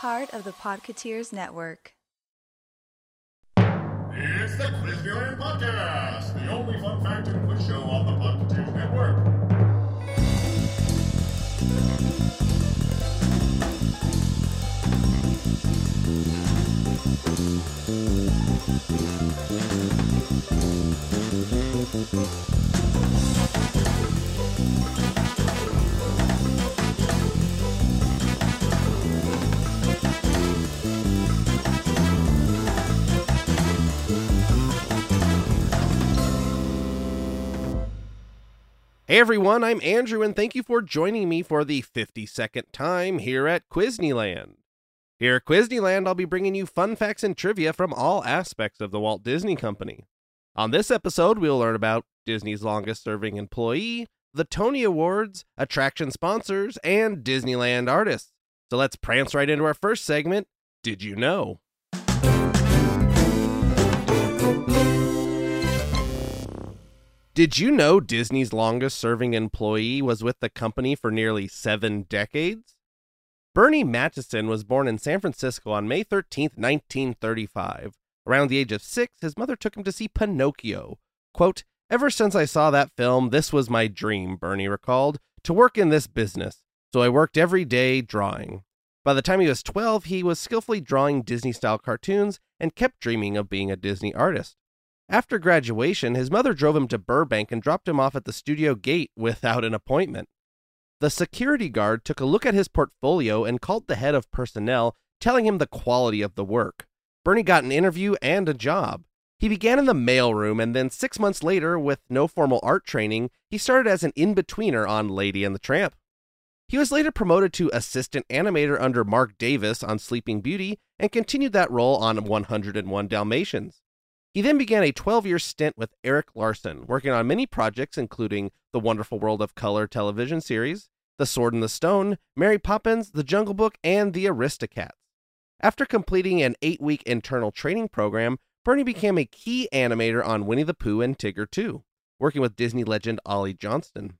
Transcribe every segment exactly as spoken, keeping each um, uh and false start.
part of the Podketeers Network. It's the Quizneyland Podcast, the only fun fact and quiz show on the Podketeers Network. Hey everyone, I'm Andrew, and thank you for joining me for the fifty-second time here at Quizneyland. Here at Quizneyland, I'll be bringing you fun facts and trivia from all aspects of the Walt Disney Company. On this episode, we'll learn about Disney's longest-serving employee, the Tony Awards, attraction sponsors, and Disneyland artists. So let's prance right into our first segment, Did You Know? Did you know Disney's longest-serving employee was with the company for nearly seven decades? Burny Mattinson was born in San Francisco on May thirteenth, nineteen thirty-five. Around the age of six, his mother took him to see Pinocchio. Quote, "Ever since I saw that film, this was my dream," Burny recalled, "to work in this business. So I worked every day drawing." By the time he was twelve, he was skillfully drawing Disney-style cartoons and kept dreaming of being a Disney artist. After graduation, his mother drove him to Burbank and dropped him off at the studio gate without an appointment. The security guard took a look at his portfolio and called the head of personnel, telling him the quality of the work. Burny got an interview and a job. He began in the mailroom, and then six months later, with no formal art training, he started as an in-betweener on Lady and the Tramp. He was later promoted to assistant animator under Mark Davis on Sleeping Beauty and continued that role on one oh one Dalmatians. He then began a twelve-year stint with Eric Larson, working on many projects including The Wonderful World of Color television series, The Sword in the Stone, Mary Poppins, The Jungle Book, and The Aristocats. After completing an eight-week internal training program, Burny became a key animator on Winnie the Pooh and Tigger two, working with Disney legend Ollie Johnston.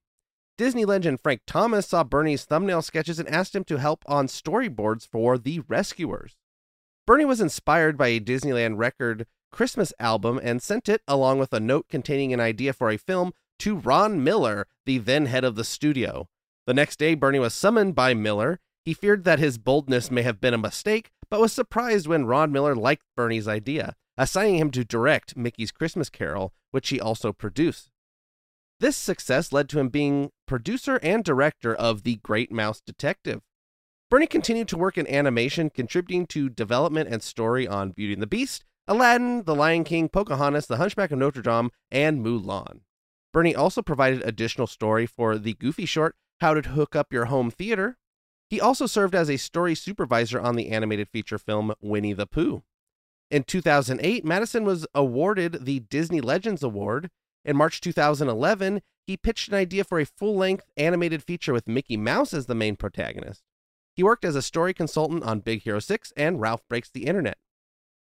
Disney legend Frank Thomas saw Burny's thumbnail sketches and asked him to help on storyboards for The Rescuers. Burny was inspired by a Disneyland record Christmas album and sent it, along with a note containing an idea for a film, to Ron Miller, the then head of the studio. The next day, Burny was summoned by Miller. He feared that his boldness may have been a mistake, but was surprised when Ron Miller liked Burny's idea, assigning him to direct Mickey's Christmas Carol, which he also produced. This success led to him being producer and director of The Great Mouse Detective. Burny continued to work in animation, contributing to development and story on Beauty and the Beast, Aladdin, The Lion King, Pocahontas, The Hunchback of Notre Dame, and Mulan. Burny also provided additional story for the Goofy short, How to Hook Up Your Home Theater. He also served as a story supervisor on the animated feature film Winnie the Pooh. In two thousand eight, Mattinson was awarded the Disney Legends Award. In March two thousand eleven, he pitched an idea for a full-length animated feature with Mickey Mouse as the main protagonist. He worked as a story consultant on Big Hero six and Ralph Breaks the Internet.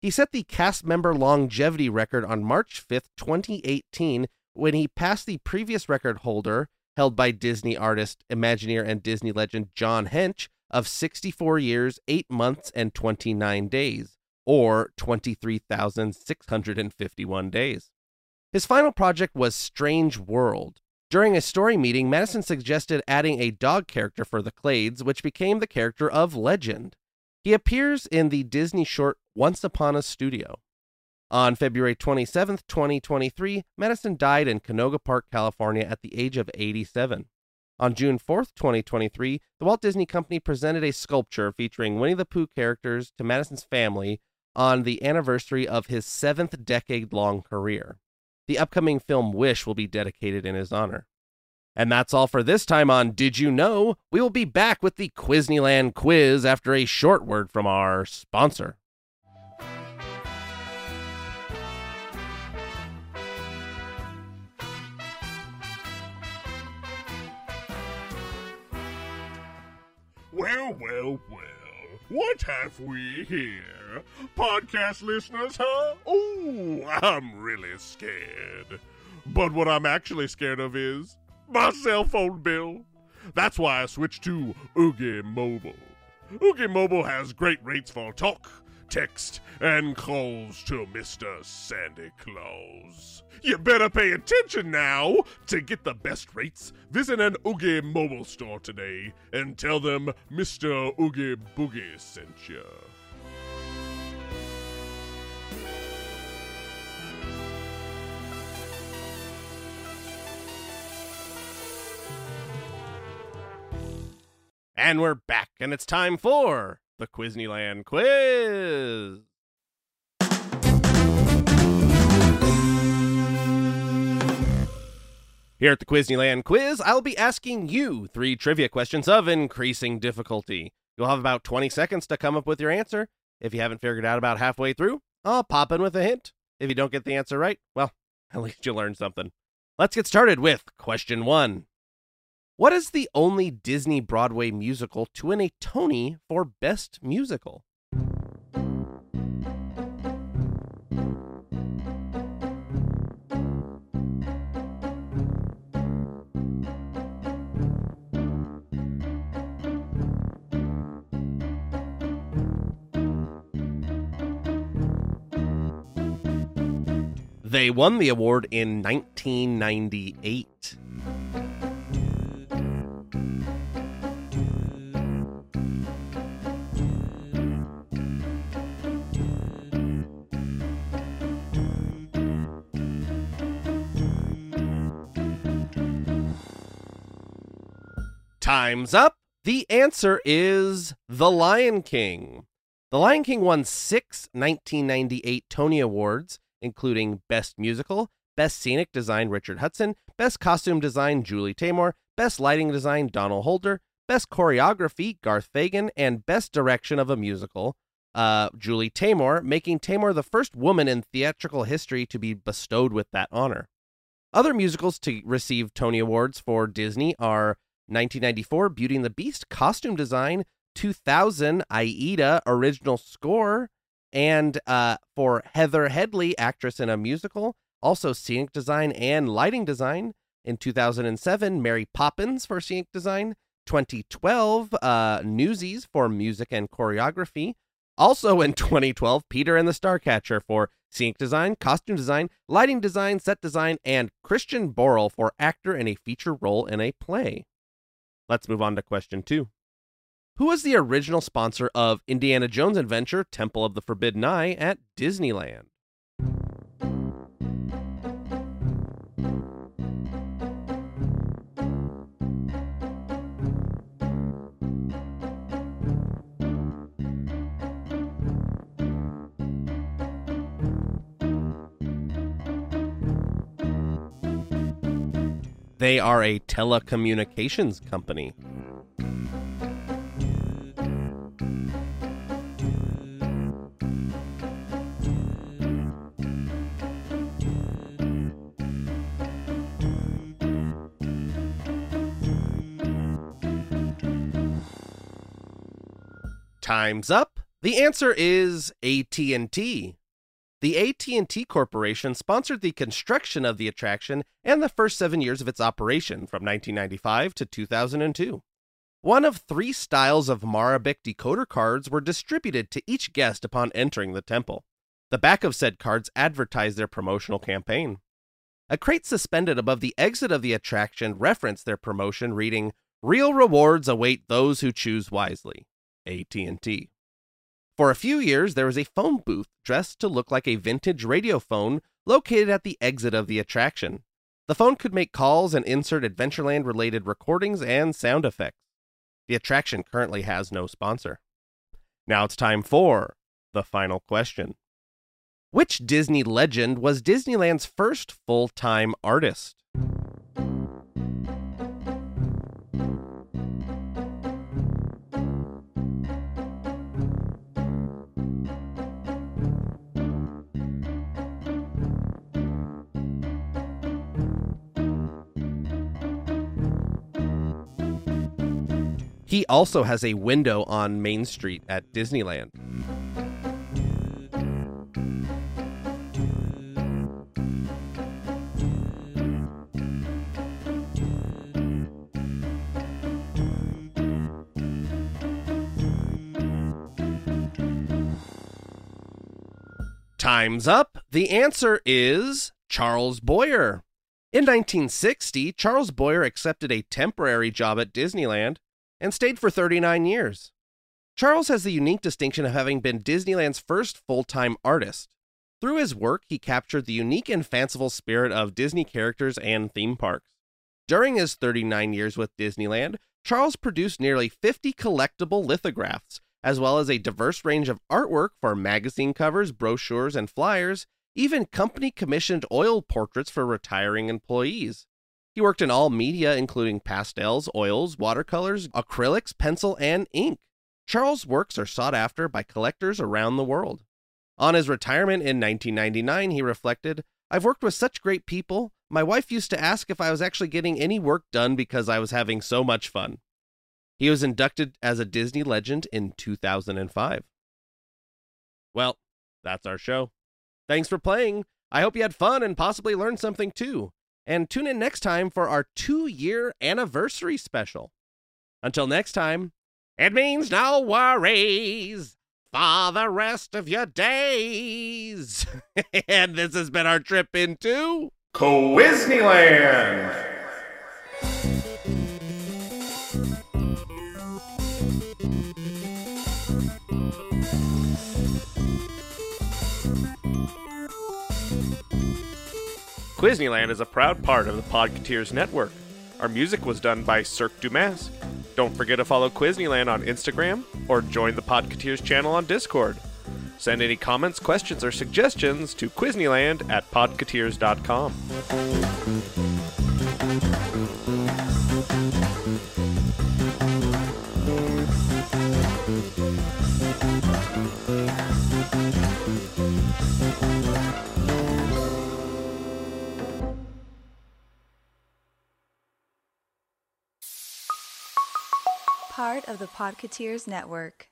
He set the cast member longevity record on March fifth, twenty eighteen, when he passed the previous record holder, held by Disney artist, Imagineer, and Disney legend John Hench, of sixty-four years, eight months, and twenty-nine days, or twenty-three thousand six hundred fifty-one days. His final project was Strange World. During a story meeting, Mattinson suggested adding a dog character for the Clades, which became the character of Legend. He appears in the Disney short Once Upon a Studio. On February twenty-seventh, twenty twenty-three, Mattinson died in Canoga Park, California at the age of eighty-seven. On June fourth, twenty twenty-three, the Walt Disney Company presented a sculpture featuring Winnie the Pooh characters to Mattinson's family on the anniversary of his seventh decade-long career. The upcoming film Wish will be dedicated in his honor. And that's all for this time on Did You Know? We will be back with the Quizneyland quiz after a short word from our sponsor. Well, well, well, what have we here? Podcast listeners, huh? Ooh, I'm really scared. But what I'm actually scared of is my cell phone bill. That's why I switched to Oogie Mobile. Oogie Mobile has great rates for talk, text, and calls to Mister Santa Claus. You better pay attention now. To get the best rates, visit an Oogie Mobile store today and tell them Mister Oogie Boogie sent you. And we're back, and it's time for the Quizneyland Quiz. Here at the Quizneyland Quiz, I'll be asking you three trivia questions of increasing difficulty. You'll have about twenty seconds to come up with your answer. If you haven't figured out about halfway through, I'll pop in with a hint. If you don't get the answer right, well, at least you learned something. Let's get started with question one. What is the only Disney Broadway musical to win a Tony for Best Musical? They won the award in nineteen ninety-eight. Time's up. The answer is The Lion King. The Lion King won six nineteen ninety-eight Tony Awards, including Best Musical, Best Scenic Design, Richard Hudson, Best Costume Design, Julie Taymor, Best Lighting Design, Donald Holder, Best Choreography, Garth Fagan, and Best Direction of a Musical, uh, Julie Taymor, making Taymor the first woman in theatrical history to be bestowed with that honor. Other musicals to receive Tony Awards for Disney are nineteen ninety-four, Beauty and the Beast, Costume Design, two thousand, Aida, Original Score, and uh, for Heather Headley, Actress in a Musical, also Scenic Design and Lighting Design. In two thousand seven, Mary Poppins for Scenic Design, twenty twelve, uh, Newsies for Music and Choreography, also in twenty twelve, Peter and the Starcatcher for Scenic Design, Costume Design, Lighting Design, Set Design, and Christian Borle for Actor in a Feature Role in a Play. Let's move on to question two. Who was the original sponsor of Indiana Jones' adventure, Temple of the Forbidden Eye, at Disneyland? They are a telecommunications company. Time's up. The answer is A T and T. The A T and T Corporation sponsored the construction of the attraction and the first seven years of its operation from nineteen ninety-five to two thousand two. One of three styles of Marabic decoder cards were distributed to each guest upon entering the temple. The back of said cards advertised their promotional campaign. A crate suspended above the exit of the attraction referenced their promotion, reading, "Real rewards await those who choose wisely. A T and T. For a few years, there was a phone booth dressed to look like a vintage radio phone located at the exit of the attraction. The phone could make calls and insert Adventureland-related recordings and sound effects. The attraction currently has no sponsor. Now it's time for the final question. Which Disney legend was Disneyland's first full-time artist? He also has a window on Main Street at Disneyland. Time's up. The answer is Charles Boyer. In nineteen sixty, Charles Boyer accepted a temporary job at Disneyland and stayed for thirty-nine years. Charles has the unique distinction of having been Disneyland's first full-time artist. Through his work, he captured the unique and fanciful spirit of Disney characters and theme parks. During his thirty-nine years with Disneyland, Charles produced nearly fifty collectible lithographs, as well as a diverse range of artwork for magazine covers, brochures, and flyers, even company-commissioned oil portraits for retiring employees. He worked in all media, including pastels, oils, watercolors, acrylics, pencil, and ink. Charles' works are sought after by collectors around the world. On his retirement in nineteen ninety-nine, he reflected, "I've worked with such great people. My wife used to ask if I was actually getting any work done because I was having so much fun." He was inducted as a Disney legend in two thousand five. Well, that's our show. Thanks for playing. I hope you had fun and possibly learned something too. And tune in next time for our two-year anniversary special. Until next time, it means no worries for the rest of your days. And this has been our trip into Quizneyland. Quizneyland is a proud part of the Podketeers network. Our music was done by Cirque Dumas. Don't forget to follow Quizneyland on Instagram or join the Podketeers channel on Discord. Send any comments, questions, or suggestions to Quizneyland at podketeers dot com. Part of the Podketeers Network.